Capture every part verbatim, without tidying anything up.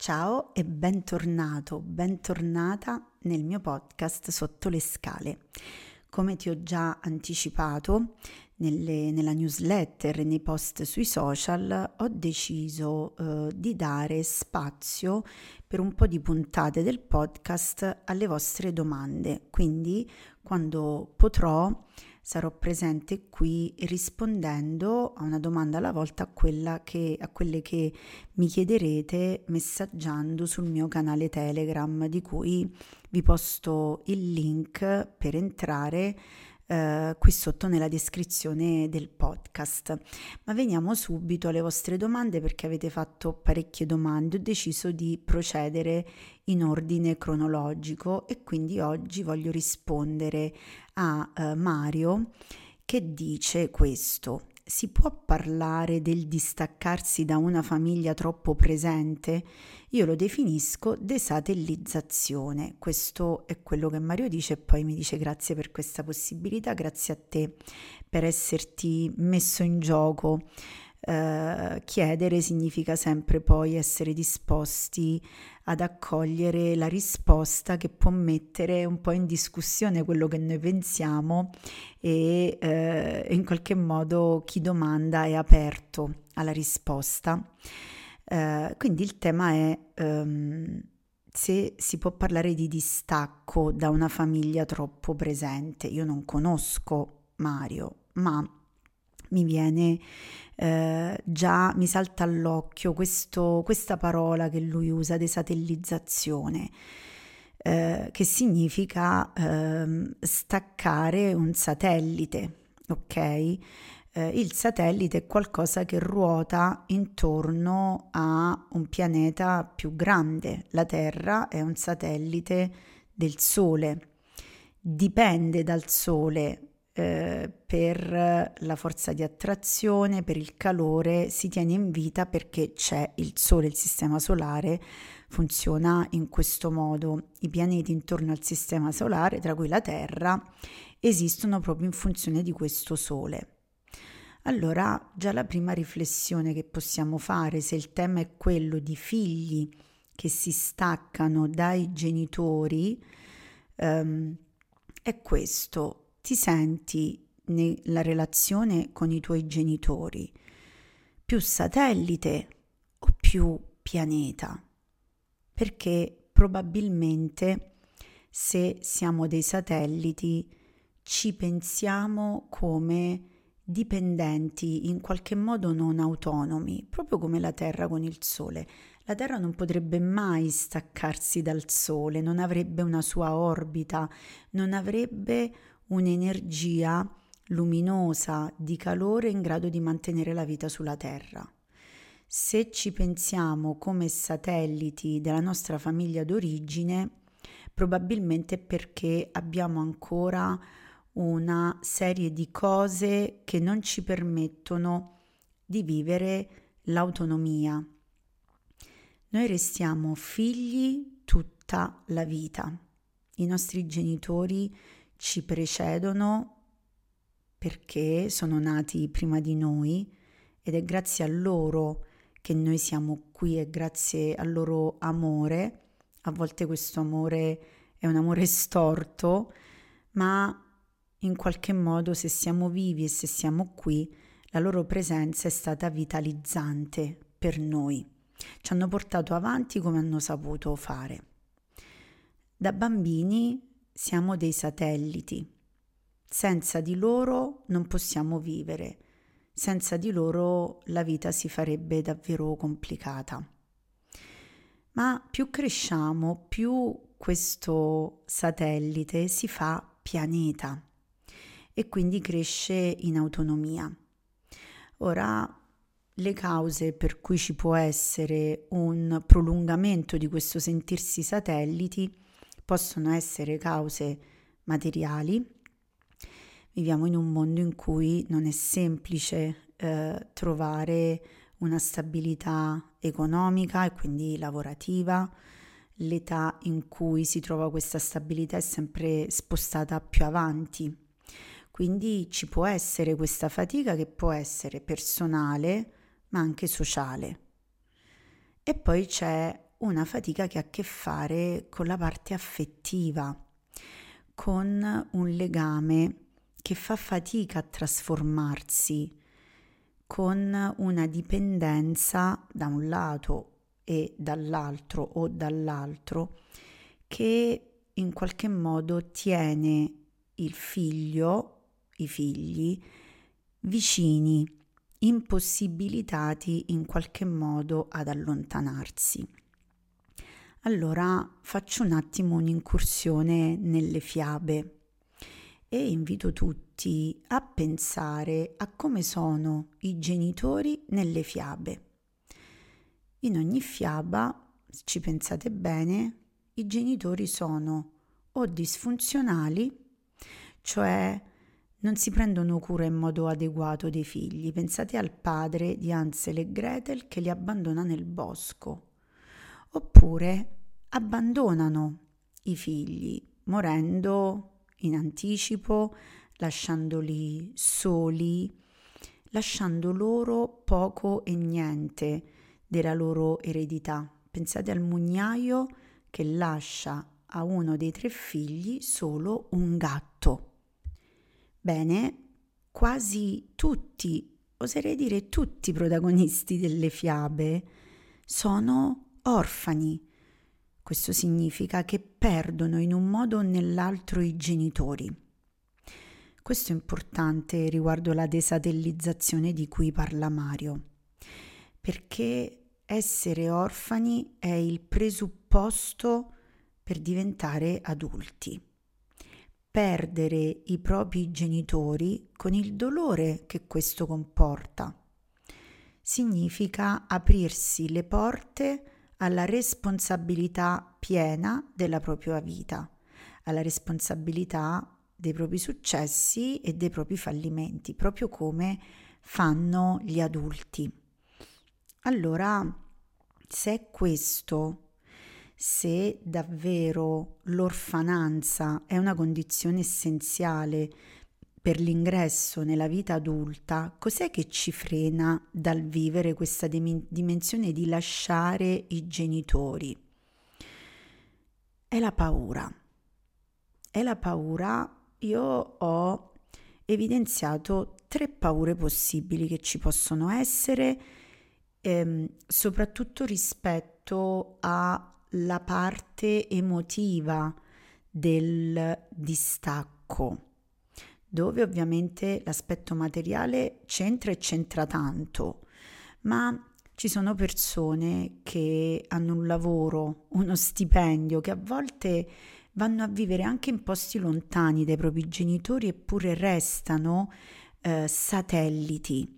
Ciao e bentornato, bentornata nel mio podcast Sotto le scale. Come ti ho già anticipato nelle, nella newsletter e nei post sui social, ho deciso eh, di dare spazio per un po' di puntate del podcast alle vostre domande, quindi quando potrò sarò presente qui rispondendo a una domanda alla volta a, quella che, a quelle che mi chiederete messaggiando sul mio canale Telegram, di cui vi posto il link per entrare eh, qui sotto nella descrizione del podcast. Ma veniamo subito alle vostre domande, perché avete fatto parecchie domande. Ho deciso di procedere in ordine cronologico e quindi oggi voglio rispondere a eh, Mario, che dice questo: si può parlare del distaccarsi da una famiglia troppo presente? Io lo definisco desatellizzazione. Questo è quello che Mario dice, e poi mi dice grazie per questa possibilità, grazie a te per esserti messo in gioco. Uh, chiedere significa sempre poi essere disposti ad accogliere la risposta che può mettere un po' in discussione quello che noi pensiamo e uh, in qualche modo chi domanda è aperto alla risposta. Uh, quindi il tema è um, se si può parlare di distacco da una famiglia troppo presente. Io non conosco Mario, ma mi viene eh, già, mi salta all'occhio questo, questa parola che lui usa, desatellizzazione, eh, che significa eh, staccare un satellite, ok? Eh, il satellite è qualcosa che ruota intorno a un pianeta più grande. La Terra è un satellite del Sole, dipende dal Sole per la forza di attrazione, per il calore, si tiene in vita perché c'è il Sole. Il sistema solare funziona in questo modo: i pianeti intorno al sistema solare, tra cui la Terra, esistono proprio in funzione di questo Sole. Allora, già la prima riflessione che possiamo fare, se il tema è quello di figli che si staccano dai genitori, ehm, è questo: ti senti nella relazione con i tuoi genitori più satellite o più pianeta? Perché probabilmente, se siamo dei satelliti, ci pensiamo come dipendenti, in qualche modo non autonomi, proprio come la Terra con il Sole. La Terra non potrebbe mai staccarsi dal Sole, non avrebbe una sua orbita, non avrebbe un'energia luminosa di calore in grado di mantenere la vita sulla Terra. Se ci pensiamo come satelliti della nostra famiglia d'origine, probabilmente perché abbiamo ancora una serie di cose che non ci permettono di vivere l'autonomia. Noi restiamo figli tutta la vita. I nostri genitori ci precedono perché sono nati prima di noi, ed è grazie a loro che noi siamo qui, e grazie al loro amore. A volte questo amore è un amore storto, ma in qualche modo, se siamo vivi e se siamo qui, la loro presenza è stata vitalizzante per noi. Ci hanno portato avanti come hanno saputo fare. Da bambini siamo dei satelliti, senza di loro non possiamo vivere, senza di loro la vita si farebbe davvero complicata. Ma più cresciamo, più questo satellite si fa pianeta e quindi cresce in autonomia. Ora, le cause per cui ci può essere un prolungamento di questo sentirsi satelliti possono essere cause materiali. Viviamo in un mondo in cui non è semplice eh, trovare una stabilità economica e quindi lavorativa. L'età in cui si trova questa stabilità è sempre spostata più avanti. Quindi ci può essere questa fatica, che può essere personale ma anche sociale. E poi c'è una fatica che ha a che fare con la parte affettiva, con un legame che fa fatica a trasformarsi, con una dipendenza da un lato e dall'altro o dall'altro, che in qualche modo tiene il figlio, i figli, vicini, impossibilitati in qualche modo ad allontanarsi. Allora faccio un attimo un'incursione nelle fiabe e invito tutti a pensare a come sono i genitori nelle fiabe. In ogni fiaba, se ci pensate bene, i genitori sono o disfunzionali, cioè non si prendono cura in modo adeguato dei figli. Pensate al padre di Hansel e Gretel che li abbandona nel bosco, oppure abbandonano i figli morendo in anticipo, lasciandoli soli, lasciando loro poco e niente della loro eredità. Pensate al mugnaio che lascia a uno dei tre figli solo un gatto. Bene, quasi tutti, oserei dire tutti i protagonisti delle fiabe sono orfani. Questo significa che perdono in un modo o nell'altro i genitori. Questo è importante riguardo la desatellizzazione di cui parla Mario, perché essere orfani è il presupposto per diventare adulti. Perdere i propri genitori, con il dolore che questo comporta, significa aprirsi le porte alla responsabilità piena della propria vita, alla responsabilità dei propri successi e dei propri fallimenti, proprio come fanno gli adulti. Allora, se è questo, se davvero l'orfananza è una condizione essenziale per l'ingresso nella vita adulta, cos'è che ci frena dal vivere questa dim- dimensione di lasciare i genitori? È la paura. È la paura. Io ho evidenziato tre paure possibili che ci possono essere, ehm, soprattutto rispetto a la parte emotiva del distacco, dove ovviamente l'aspetto materiale c'entra e c'entra tanto, ma ci sono persone che hanno un lavoro, uno stipendio, che a volte vanno a vivere anche in posti lontani dai propri genitori, eppure restano eh, satelliti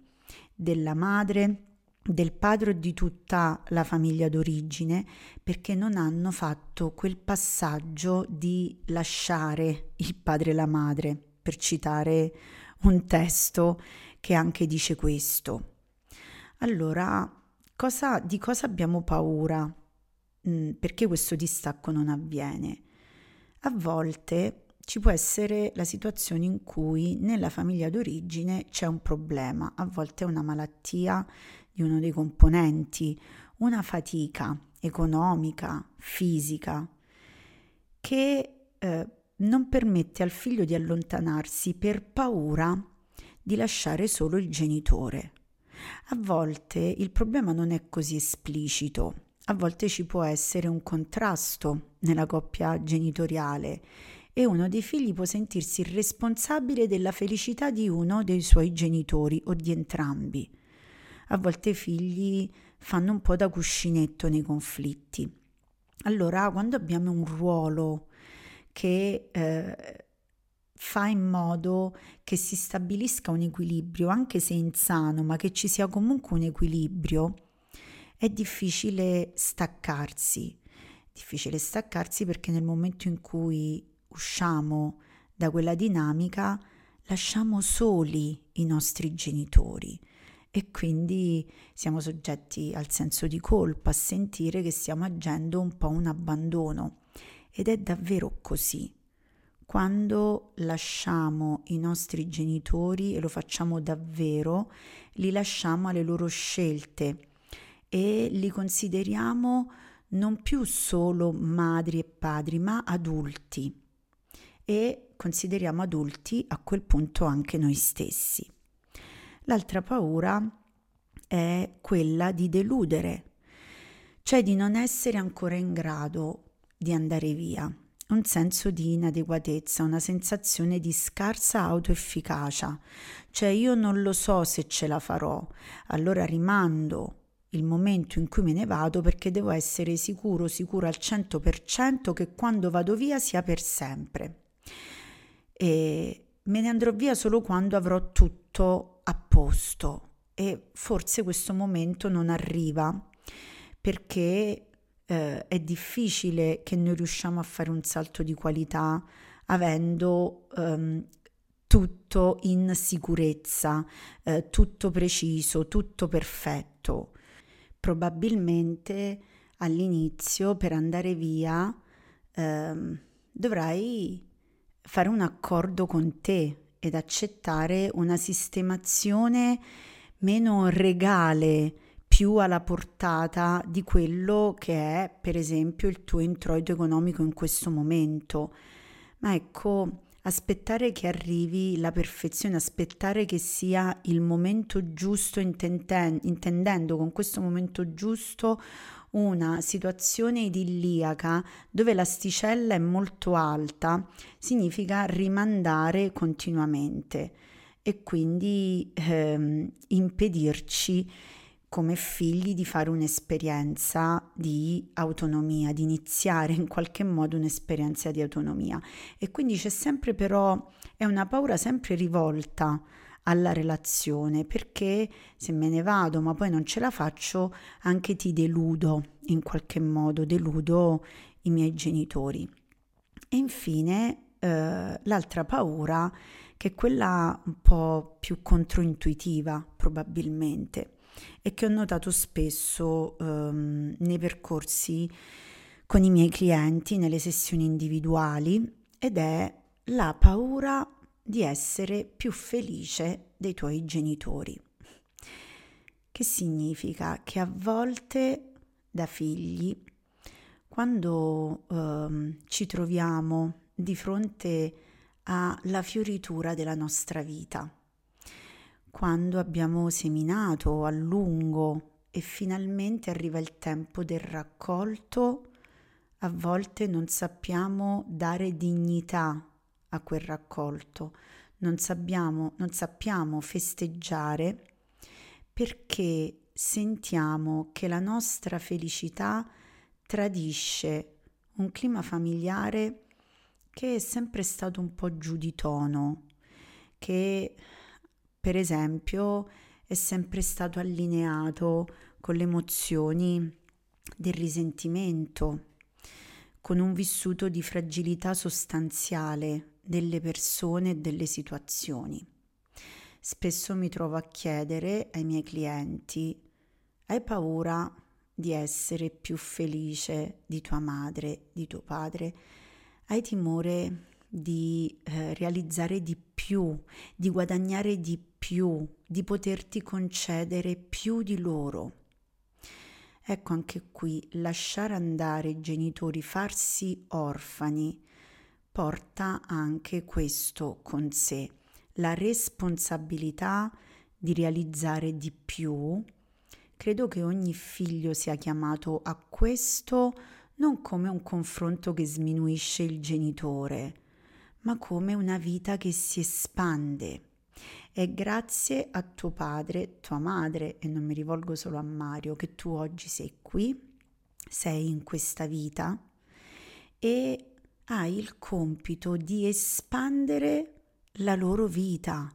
della madre, del padre o di tutta la famiglia d'origine, perché non hanno fatto quel passaggio di lasciare il padre e la madre, per citare un testo che anche dice questo. Allora, cosa, di cosa abbiamo paura? Mm, perché questo distacco non avviene? A volte ci può essere la situazione in cui nella famiglia d'origine c'è un problema, a volte è una malattia di uno dei componenti, una fatica economica, fisica, che eh, non permette al figlio di allontanarsi per paura di lasciare solo il genitore. A volte il problema non è così esplicito, a volte ci può essere un contrasto nella coppia genitoriale e uno dei figli può sentirsi responsabile della felicità di uno dei suoi genitori o di entrambi. A volte i figli fanno un po' da cuscinetto nei conflitti. Allora, quando abbiamo un ruolo che eh, fa in modo che si stabilisca un equilibrio, anche se insano, ma che ci sia comunque un equilibrio, è difficile staccarsi. Difficile staccarsi perché nel momento in cui usciamo da quella dinamica, lasciamo soli i nostri genitori. E quindi siamo soggetti al senso di colpa, a sentire che stiamo agendo un po' un abbandono. Ed è davvero così. Quando lasciamo i nostri genitori, e lo facciamo davvero, li lasciamo alle loro scelte e li consideriamo non più solo madri e padri, ma adulti, e consideriamo adulti a quel punto anche noi stessi. L'altra paura è quella di deludere, cioè di non essere ancora in grado di andare via, un senso di inadeguatezza, una sensazione di scarsa autoefficacia, cioè io non lo so se ce la farò, allora rimando il momento in cui me ne vado perché devo essere sicuro, sicuro al cento per cento che quando vado via sia per sempre. E me ne andrò via solo quando avrò tutto a posto, e forse questo momento non arriva perché eh, è difficile che noi riusciamo a fare un salto di qualità avendo ehm, tutto in sicurezza, eh, tutto preciso, tutto perfetto. Probabilmente all'inizio, per andare via, ehm, dovrai fare un accordo con te ed accettare una sistemazione meno regale, più alla portata di quello che è, per esempio, il tuo introito economico in questo momento. Ma ecco, aspettare che arrivi la perfezione, aspettare che sia il momento giusto, intenten- intendendo con questo momento giusto una situazione idilliaca dove l'asticella è molto alta, significa rimandare continuamente e quindi ehm, impedirci come figli di fare un'esperienza di autonomia, di iniziare in qualche modo un'esperienza di autonomia. E quindi c'è sempre, però, è una paura sempre rivolta alla relazione, perché se me ne vado ma poi non ce la faccio, anche ti deludo in qualche modo, deludo i miei genitori. E infine eh, l'altra paura, che è quella un po' più controintuitiva probabilmente, e che ho notato spesso ehm, nei percorsi con i miei clienti, nelle sessioni individuali, ed è la paura di essere più felice dei tuoi genitori, che significa che a volte da figli, quando ehm, ci troviamo di fronte alla fioritura della nostra vita, quando abbiamo seminato a lungo e finalmente arriva il tempo del raccolto, a volte non sappiamo dare dignità a quel raccolto, non sappiamo, non sappiamo festeggiare, perché sentiamo che la nostra felicità tradisce un clima familiare che è sempre stato un po' giù di tono, che per esempio è sempre stato allineato con le emozioni del risentimento, con un vissuto di fragilità sostanziale delle persone e delle situazioni. Spesso mi trovo a chiedere ai miei clienti: hai paura di essere più felice di tua madre, di tuo padre? Hai timore di eh, realizzare di più, di guadagnare di più? più, di poterti concedere più di loro? Ecco, anche qui lasciare andare i genitori, farsi orfani, porta anche questo con sé, la responsabilità di realizzare di più. Credo che ogni figlio sia chiamato a questo, non come un confronto che sminuisce il genitore, ma come una vita che si espande. È grazie a tuo padre, tua madre, e non mi rivolgo solo a Mario, che tu oggi sei qui, sei in questa vita e hai il compito di espandere la loro vita,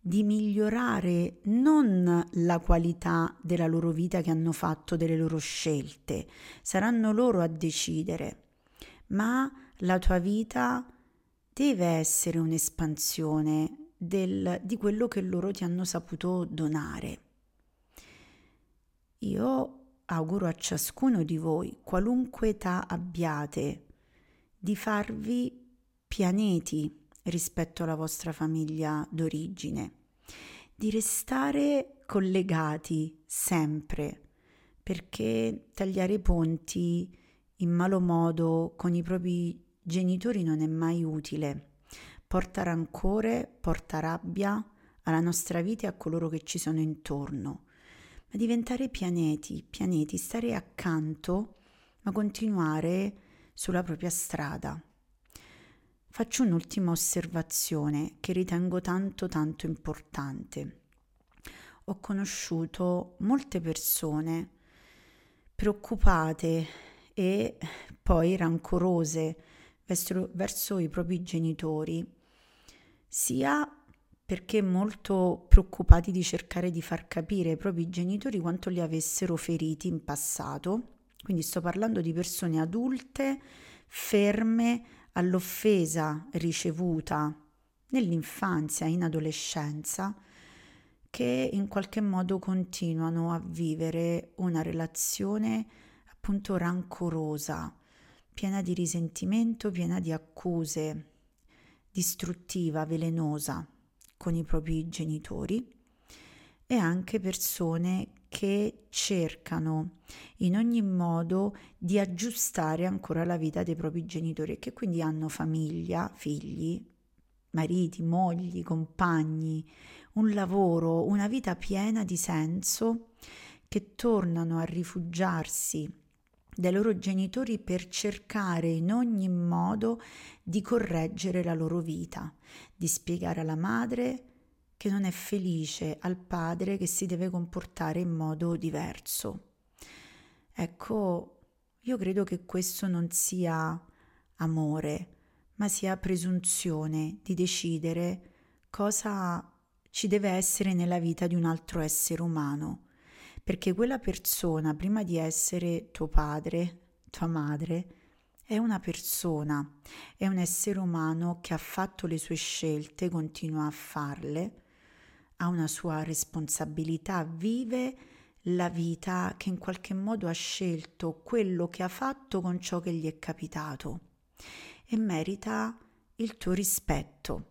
di migliorare non la qualità della loro vita che hanno fatto, delle loro scelte, saranno loro a decidere, ma la tua vita deve essere un'espansione Del, di quello che loro ti hanno saputo donare. Io auguro a ciascuno di voi, qualunque età abbiate, di farvi pianeti rispetto alla vostra famiglia d'origine, di restare collegati sempre, perché tagliare i ponti in malo modo con i propri genitori non è mai utile. Porta rancore, porta rabbia alla nostra vita e a coloro che ci sono intorno. Ma diventare pianeti, pianeti, stare accanto, ma continuare sulla propria strada. Faccio un'ultima osservazione che ritengo tanto tanto importante. Ho conosciuto molte persone preoccupate e poi rancorose verso, verso i propri genitori, sia perché molto preoccupati di cercare di far capire ai propri genitori quanto li avessero feriti in passato. Quindi sto parlando di persone adulte, ferme all'offesa ricevuta nell'infanzia, in adolescenza, che in qualche modo continuano a vivere una relazione appunto rancorosa, piena di risentimento, piena di accuse, distruttiva, velenosa con i propri genitori, e anche persone che cercano in ogni modo di aggiustare ancora la vita dei propri genitori e che quindi hanno famiglia, figli, mariti, mogli, compagni, un lavoro, una vita piena di senso, che tornano a rifugiarsi dai loro genitori per cercare in ogni modo di correggere la loro vita, di spiegare alla madre che non è felice, al padre che si deve comportare in modo diverso. Ecco, io credo che questo non sia amore, ma sia presunzione di decidere cosa ci deve essere nella vita di un altro essere umano, perché quella persona, prima di essere tuo padre, tua madre, è una persona, è un essere umano che ha fatto le sue scelte, continua a farle, ha una sua responsabilità, vive la vita che in qualche modo ha scelto, quello che ha fatto con ciò che gli è capitato, e merita il tuo rispetto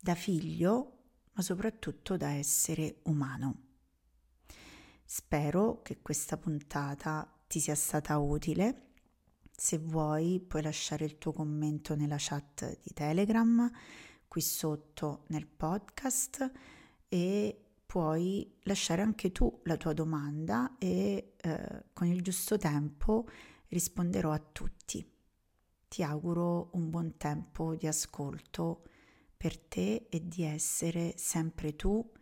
da figlio, ma soprattutto da essere umano. Spero che questa puntata ti sia stata utile. Se vuoi puoi lasciare il tuo commento nella chat di Telegram, qui sotto nel podcast, e puoi lasciare anche tu la tua domanda e eh, con il giusto tempo risponderò a tutti. Ti auguro un buon tempo di ascolto per te e di essere sempre tu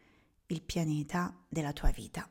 il pianeta della tua vita.